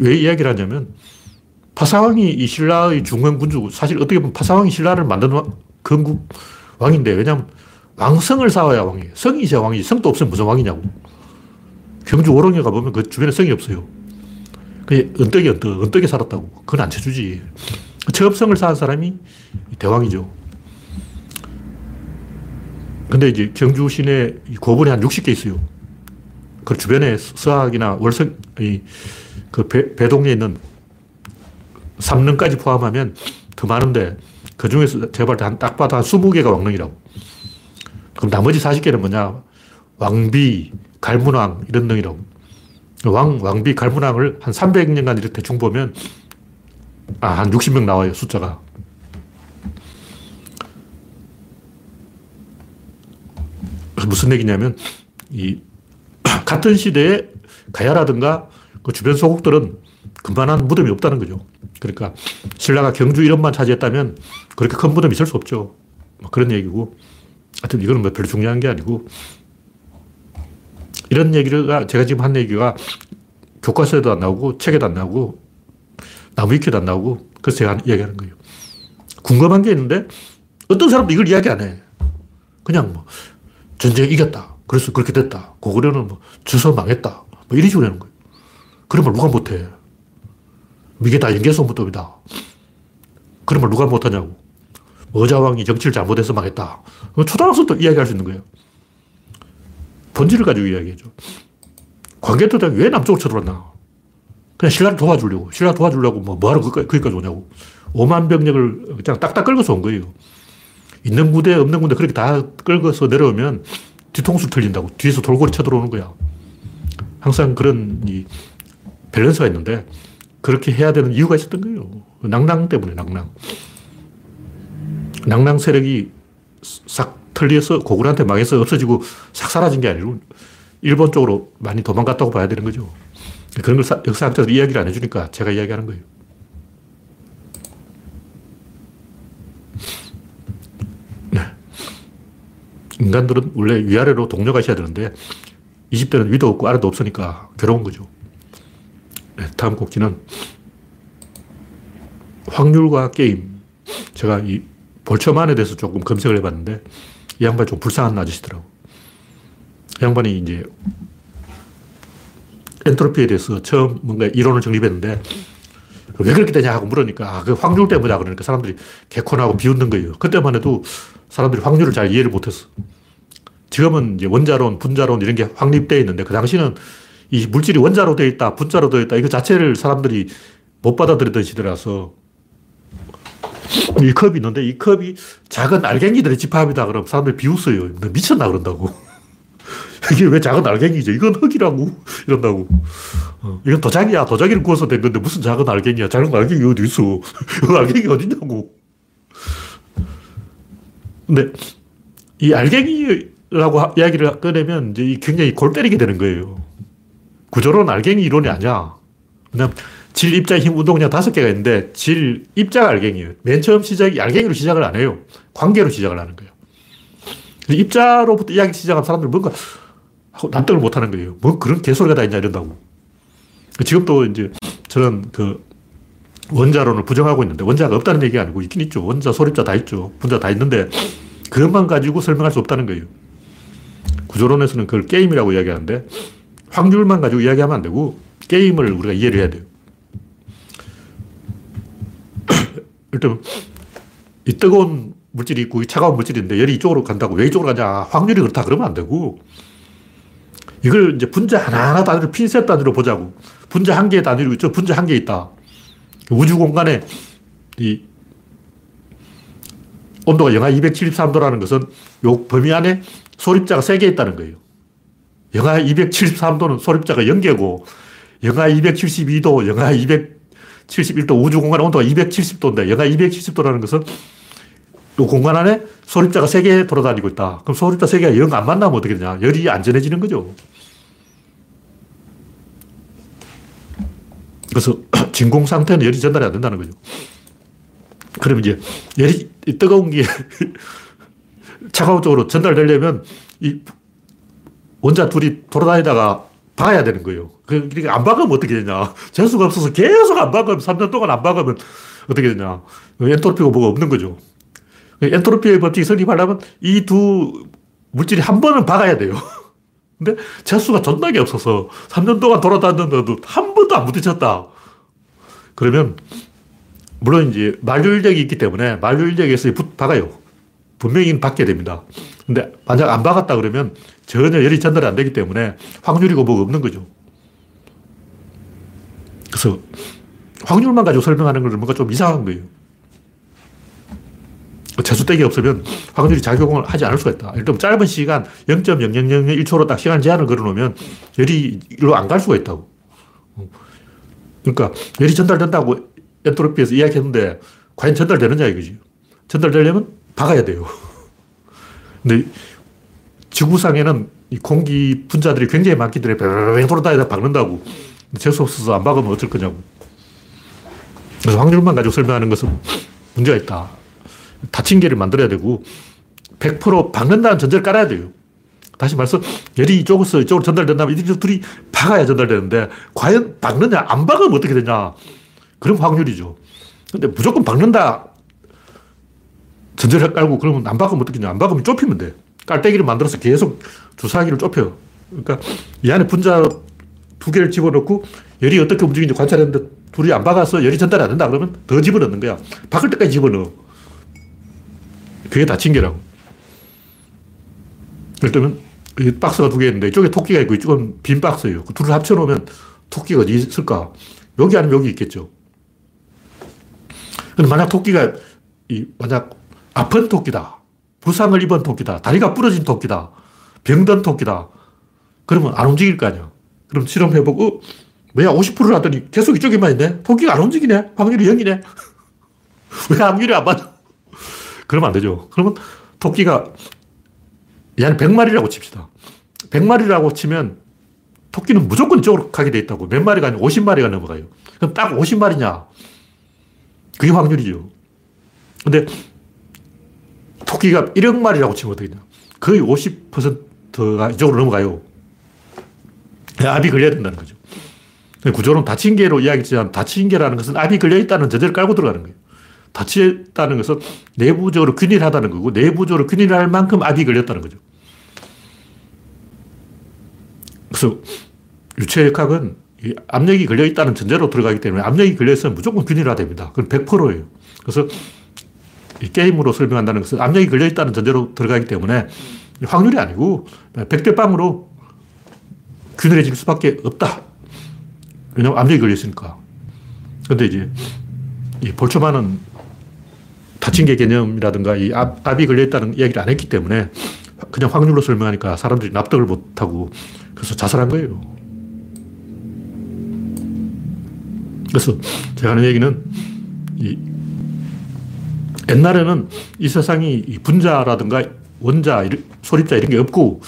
왜 이야기를 하냐면, 파사왕이 이 신라의 중원군주고, 사실 어떻게 보면 파사왕이 신라를 만든 왕, 건국 왕인데, 왜냐면 왕성을 쌓아야 왕이에요. 성이 있어야 왕이지, 성도 없으면 무슨 왕이냐고. 경주 오롱에 가보면 그 주변에 성이 없어요. 그게 언덕이 언덕, 언덕에 살았다고. 그건 안 쳐주지. 처음 성을 쌓은 사람이 대왕이죠. 근데 이제 경주 시내 고분이 한 육십 개 있어요. 그 주변에 서학이나 월성, 이, 그 배, 배동에 있는 삼릉까지 포함하면 더 많은데, 그 중에서 제가 볼 때 한 딱 봐도 한 이십 개가 왕릉이라고. 그럼 나머지 사십 개는 뭐냐? 왕비, 갈문왕, 이런 능이라고. 왕, 왕비, 갈문왕을 한 삼백 년간 이렇게 대충 보면, 아, 한 육십 명 나와요, 숫자가. 무슨 얘기냐면, 이, 같은 시대에 가야라든가 그 주변 소국들은 그만한 무덤이 없다는 거죠. 그러니까 신라가 경주 이름만 차지했다면 그렇게 큰 무덤이 있을 수 없죠. 뭐 그런 얘기고. 하여튼 이거는 뭐 별로 중요한 게 아니고. 이런 얘기가, 제가 지금 한 얘기가 교과서에도 안 나오고, 책에도 안 나오고, 나무위키에도 안 나오고, 그래서 제가 이야기하는 거예요. 궁금한 게 있는데, 어떤 사람도 이걸 이야기 안 해. 그냥 뭐. 전쟁 이겼다. 그래서 그렇게 됐다. 고구려는 뭐 져서 망했다. 뭐 이런 식으로 하는 거예요. 그런 말 누가 못해. 이게 다 연개소문법이다. 그런 말 누가 못하냐고. 어자왕이 정치를 잘못해서 망했다. 초등학생도 이야기할 수 있는 거예요. 본질을 가지고 이야기하죠. 광개토대왕이 왜 남쪽으로 쳐들었나. 그냥 신라를 도와주려고. 신라 도와주려고 뭐 뭐하러 거기까지 오냐고. 오만 병력을 그냥 딱딱 긁어서 온 거예요. 있는 군대, 없는 군대 그렇게 다 끌고서 내려오면 뒤통수 틀린다고. 뒤에서 돌고래 쳐들어오는 거야. 항상 그런 이 밸런스가 있는데 그렇게 해야 되는 이유가 있었던 거예요. 낭낭 때문에, 낭낭. 낭낭 세력이 싹 틀려서 고구려한테 망해서 없어지고 싹 사라진 게 아니고 일본 쪽으로 많이 도망갔다고 봐야 되는 거죠. 그런 걸 사, 역사학자들이 이야기를 안 해주니까 제가 이야기하는 거예요. 인간들은 원래 위아래로 동료가 있어야 되는데 이십 대는 위도 없고 아래도 없으니까 괴로운 거죠. 네, 다음 곡지는 확률과 게임. 제가 이 볼처만에 대해서 조금 검색을 해봤는데 이 양반이 좀 불쌍한 아저씨더라고. 이 양반이 이제 엔트로피에 대해서 처음 뭔가 이론을 정립했는데 왜 그렇게 되냐 하고 물으니까 아, 그 확률 때문이다 그러니까 사람들이 개콘하고 비웃는 거예요. 그때만 해도 사람들이 확률을 잘 이해를 못했어. 지금은 이제 원자론, 분자론 이런 게 확립되어 있는데 그 당시는 이 물질이 원자로 되어 있다, 분자로 되어 있다, 이거 자체를 사람들이 못 받아들였던 시대라서 이 컵이 있는데 이 컵이 작은 알갱이들의 집합이다 그러면 사람들이 비웃어요. 너 미쳤나 그런다고. 이게 왜 작은 알갱이죠? 이건 흙이라고 이런다고. 어, 이건 도자기야. 도자기를 구워서 됐는데 무슨 작은 알갱이야. 작은 알갱이 어디 있어. 이 알갱이 어딨냐고. 근데 이 알갱이라고 하, 이야기를 꺼내면 이제 굉장히 골 때리게 되는 거예요. 구조론 알갱이 이론이 아니야. 그냥 질, 입자, 힘, 운동 그냥 다섯 개가 있는데 질, 입자가 알갱이에요. 맨 처음 시작이 알갱이로 시작을 안 해요. 관계로 시작을 하는 거예요. 입자로부터 이야기 시작한 사람들은 뭔가 납득을 못 하는 거예요. 뭐 그런 개소리가 다 있냐 이런다고. 지금도 이제 저는 그 원자론을 부정하고 있는데 원자가 없다는 얘기가 아니고 있긴 있죠. 원자, 소립자 다 있죠. 분자 다 있는데 그것만 가지고 설명할 수 없다는 거예요. 구조론에서는 그걸 게임이라고 이야기하는데 확률만 가지고 이야기하면 안 되고 게임을 우리가 이해를 해야 돼요. 일단 이 뜨거운 물질이 있고 차가운 물질인데 열이 이쪽으로 간다고 왜 이쪽으로 가냐. 확률이 그렇다 그러면 안 되고 이걸 이제 분자 하나하나 단위로 핀셋 단위로 보자고. 분자 한 개의 단위로 있죠. 분자 한 개 있다. 우주 공간에 이 온도가 영하 이백칠십삼 도라는 것은 요 범위 안에 소립자가 세 개 있다는 거예요. 영하 이백칠십삼 도는 소립자가 영 개고 영하 이백칠십이 도, 영하 이백칠십일 도 우주 공간 온도가 이백칠십 도인데 영하 이백칠십 도라는 것은 이 공간 안에 소립자가 세 개 돌아다니고 있다. 그럼 소립자 세 개가 영 안 만나면 어떻게 되냐. 열이 안 전해지는 거죠. 그래서 진공 상태는 열이 전달이 안 된다는 거죠. 그러면 이제 열이 뜨거운 게 차가운 쪽으로 전달되려면 이 원자 둘이 돌아다니다가 박아야 되는 거예요. 그러니까 안 박으면 어떻게 되냐. 재수가 없어서 계속 안 박으면 삼 년 동안 안 박으면 어떻게 되냐. 엔트로피가 뭐가 없는 거죠. 엔트로피의 법칙이 성립하려면 이 두 물질이 한 번은 박아야 돼요. 근데 재수가 존나게 없어서 삼 년 동안 돌아다녔는데도 한 번도 안 부딪혔다. 그러면 물론 이제 만류인력이 있기 때문에 만류인력에서 박아요. 분명히 박게 됩니다. 근데 만약 안 박았다 그러면 전혀 열이 전달이 안 되기 때문에 확률이고 뭐가 없는 거죠. 그래서 확률만 가지고 설명하는 건 뭔가 좀 이상한 거예요. 재수대기 없으면 확률이 작용을 하지 않을 수가 있다. 일단 짧은 시간 영 점 영영영일 초로 딱 시간 제한을 걸어놓으면 열이 일로 안 갈 수가 있다고. 그러니까 열이 전달된다고 엔트로피에서 이야기했는데 과연 전달되느냐 이거지. 전달되려면 박아야 돼요. 근데 지구상에는 이 공기 분자들이 굉장히 많기 때문에 뱅뱅 돌아다니다 박는다고. 재수 없어서 안 박으면 어쩔 거냐고. 그래서 확률만 가지고 설명하는 것은 문제가 있다. 닫힌 개를 만들어야 되고 백 퍼센트 박는다는 전제를 깔아야 돼요. 다시 말해서 열이 이쪽에서 이쪽으로 전달된다면 이들 둘이 박아야 전달되는데 과연 박느냐 안 박으면 어떻게 되냐. 그런 확률이죠. 근데 무조건 박는다 전제를 깔고 그러면 안 박으면 어떻게 되냐. 안 박으면 좁히면 돼. 깔때기를 만들어서 계속 주사기를 좁혀요. 그러니까 이 안에 분자 두 개를 집어넣고 열이 어떻게 움직이는지 관찰했는데 둘이 안 박아서 열이 전달이 안 된다 그러면 더 집어넣는 거야. 박을 때까지 집어넣어. 그게 닫힌 개라고. 예를 들면 박스가 두 개 있는데 이쪽에 토끼가 있고 이쪽은 빈 박스예요. 그 둘을 합쳐놓으면 토끼가 어디 있을까? 여기 아니면 여기 있겠죠. 근데 만약 토끼가 이 만약 아픈 토끼다, 부상을 입은 토끼다, 다리가 부러진 토끼다, 병든 토끼다, 그러면 안 움직일 거 아니야. 그럼 실험해보고 어? 뭐야 오십 퍼센트를 하더니 계속 이쪽에만 있네. 토끼가 안 움직이네. 확률이 영이네. 왜 확률이 안 맞아? 그러면 안 되죠. 그러면 토끼가 얘는 백 마리라고 칩시다. 백 마리라고 치면 토끼는 무조건 이쪽으로 가게 돼 있다고. 몇 마리가 아니고 오십 마리가 넘어가요. 그럼 딱 오십 마리냐. 그게 확률이죠. 근데 토끼가 일억 마리라고 치면 어떻게 되냐. 거의 오십 퍼센트가 이쪽으로 넘어가요. 압이 걸려야 된다는 거죠. 구조론 닫힌 개로 이야기했지만 닫힌 개라는 것은 압이 걸려 있다는 전제를 깔고 들어가는 거예요. 닫혔다는 것은 내부적으로 균일하다는 거고 내부적으로 균일할 만큼 압이 걸렸다는 거죠. 그래서 유체역학은 압력이 걸려있다는 전제로 들어가기 때문에 압력이 걸려있으면 무조건 균일화됩니다. 그건 백 퍼센트예요. 그래서 이 게임으로 설명한다는 것은 압력이 걸려있다는 전제로 들어가기 때문에 확률이 아니고 백 대 영으로 균열해질 수밖에 없다. 왜냐하면 압력이 걸렸으니까. 근데 이제 이 볼초만은 다친 게 개념이라든가 이 압, 압이 걸려있다는 이야기를 안 했기 때문에 그냥 확률로 설명하니까 사람들이 납득을 못하고 그래서 자살한 거예요. 그래서 제가 하는 얘기는 이 옛날에는 이 세상이 이 분자라든가 원자, 소립자 이런 게 없고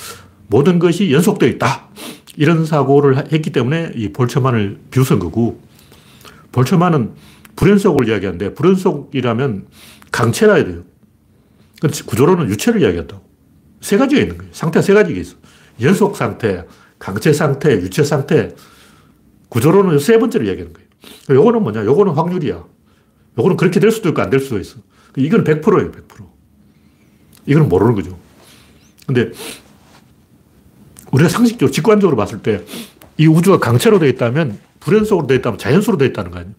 모든 것이 연속되어 있다. 이런 사고를 했기 때문에 이 볼처만을 비웃은 거고, 볼처만은 불연속을 이야기하는데 불연속이라면 강체라 해야 돼요. 구조로는 유체를 이야기한다고. 세 가지가 있는 거예요. 상태가 세 가지가 있어. 연속 상태, 강체 상태, 유체 상태. 구조로는 세 번째를 이야기하는 거예요. 요거는 뭐냐? 요거는 확률이야. 요거는 그렇게 될 수도 있고 안 될 수도 있어. 이건 백 퍼센트예요, 백 퍼센트. 이건 모르는 거죠. 근데 우리가 상식적으로, 직관적으로 봤을 때 이 우주가 강체로 되어 있다면, 불연속으로 되어 있다면 자연수로 되어 있다는 거 아니에요.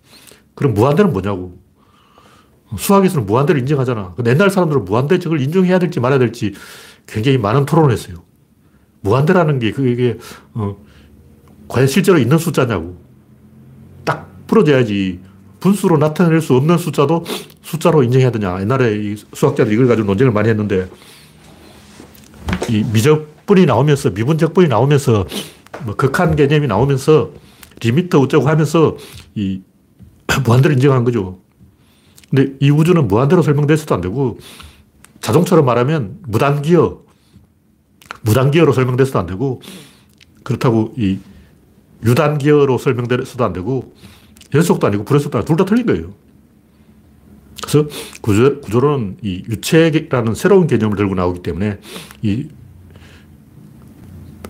그럼 무한대는 뭐냐고. 수학에서는 무한대를 인정하잖아. 근데 옛날 사람들은 무한대 저걸 인정해야 될지 말아야 될지 굉장히 많은 토론을 했어요. 무한대라는 게 그게 어, 과연 실제로 있는 숫자냐고. 딱 풀어져야지. 분수로 나타낼 수 없는 숫자도 숫자로 인정해야 되냐. 옛날에 이 수학자들이 이걸 가지고 논쟁을 많이 했는데, 이 미적분이 나오면서, 미분적분이 나오면서, 뭐 극한 개념이 나오면서, 리미터 어쩌고 하면서 이 무한대를 인정한 거죠. 근데 이 우주는 무한대로 설명돼서도 안 되고, 자동차로 말하면 무단기어, 무단기어로 설명돼서도 안 되고, 그렇다고 이 유단기어로 설명돼서도 안 되고, 연속도 아니고 불연속도 아니고 둘 다 틀린 거예요. 그래서 구조, 구조로는 이 유체라는 새로운 개념을 들고 나오기 때문에 이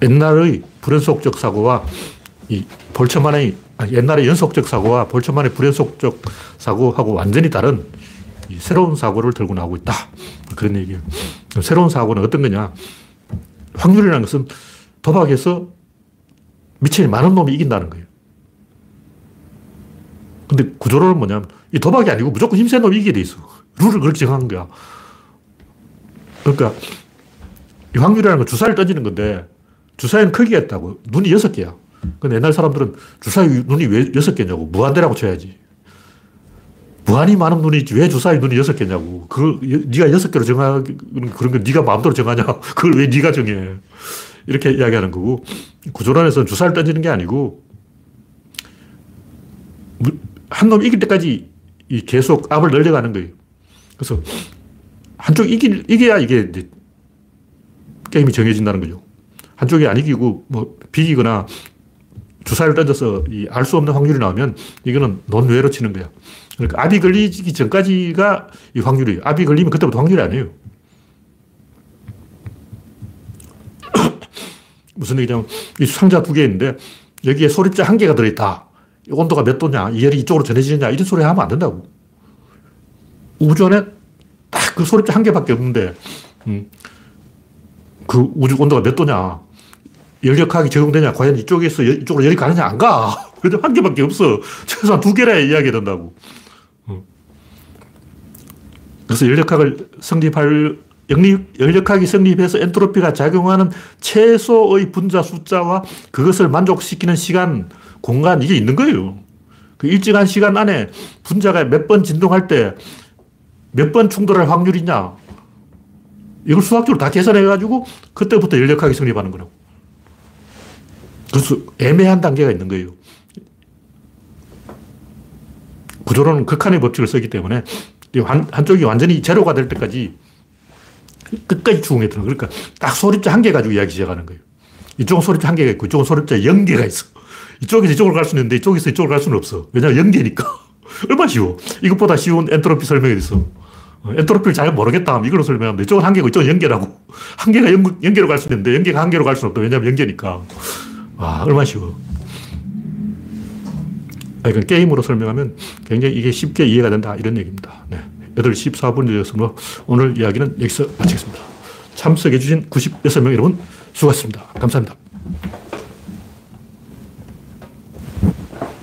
옛날의 불연속적 사고와 이 볼처만의, 아니, 옛날의 연속적 사고와 볼처만의 불연속적 사고하고 완전히 다른 이 새로운 사고를 들고 나오고 있다. 그런 얘기예요. 새로운 사고는 어떤 거냐? 확률이라는 것은 도박에서 미천이 많은 놈이 이긴다는 거예요. 근데 구조론은 뭐냐면, 이 도박이 아니고 무조건 힘센 놈이 이기게 돼 있어. 룰을 그렇게 정한 거야. 그러니까, 이 확률이라는 건 주사를 던지는 건데, 주사에는 크기가 있다고. 눈이 여섯 개야. 근데 옛날 사람들은 주사에 눈이 왜 여섯 개냐고. 무한대라고 쳐야지. 무한히 많은 눈이 있지. 왜 주사에 눈이 여섯 개냐고. 그걸, 니가 여섯 개로 정하는 그런 걸 니가 마음대로 정하냐. 그걸 왜 니가 정해. 이렇게 이야기하는 거고, 구조론에서는 주사를 던지는 게 아니고, 한 놈이 이길 때까지 이 계속 압을 늘려가는 거예요. 그래서 한쪽 이길, 이겨야 이게 이제 게임이 정해진다는 거죠. 한쪽이 안 이기고 뭐 비기거나 주사를 던져서 이 알 수 없는 확률이 나오면 이거는 논외로 치는 거야. 그러니까 압이 걸리기 전까지가 이 확률이에요. 압이 걸리면 그때부터 확률이 아니에요. 무슨 얘기냐면 이 상자 두 개 있는데 여기에 소립자 한 개가 들어있다. 온도가 몇 도냐, 이 열이 이쪽으로 전해지느냐, 이런 소리 하면 안 된다고. 우주 안에 딱 그 소립자 한 개밖에 없는데, 음, 그 우주 온도가 몇 도냐, 열역학이 적용되냐, 과연 이쪽에서 여, 이쪽으로 열이 가느냐, 안 가. 그래도 한 개밖에 없어. 최소한 두 개라야 이야기해야 된다고. 음. 그래서 열역학을 성립할, 영립, 열역학이 성립해서 엔트로피가 작용하는 최소의 분자 숫자와 그것을 만족시키는 시간, 공간, 이게 있는 거예요. 그 일정한 시간 안에 분자가 몇 번 진동할 때 몇 번 충돌할 확률이 있냐. 이걸 수학적으로 다 계산해가지고 그때부터 열역학이 성립하는 거라고. 그래서 애매한 단계가 있는 거예요. 구조론은 극한의 법칙을 쓰기 때문에 한, 한쪽이 완전히 제로가 될 때까지 끝까지 추궁해 들어. 그러니까 딱 소립자 한 개 가지고 이야기 시작하는 거예요. 이쪽은 소립자 한 개가 있고 이쪽은 소립자 영 개가 있어. 이쪽에서 이쪽으로 갈 수는 있는데 이쪽에서 이쪽으로 갈 수는 없어. 왜냐하면 연계니까. 얼마나 쉬워. 이것보다 쉬운 엔트로피 설명이 됐어. 엔트로피를 잘 모르겠다 하면 이걸로 설명하면 이쪽은 한계고 이쪽은 연계라고. 한계가 연, 연계로 갈 수는 있는데 연계가 한계로 갈 수는 없다. 왜냐하면 연계니까. 와, 얼마나 쉬워. 아니, 그러니까 게임으로 설명하면 굉장히 이게 쉽게 이해가 된다. 이런 얘기입니다. 네. 여덟 시 십사 분이어서 오늘 이야기는 여기서 마치겠습니다. 참석해주신 구십육 명 여러분 수고하셨습니다. 감사합니다.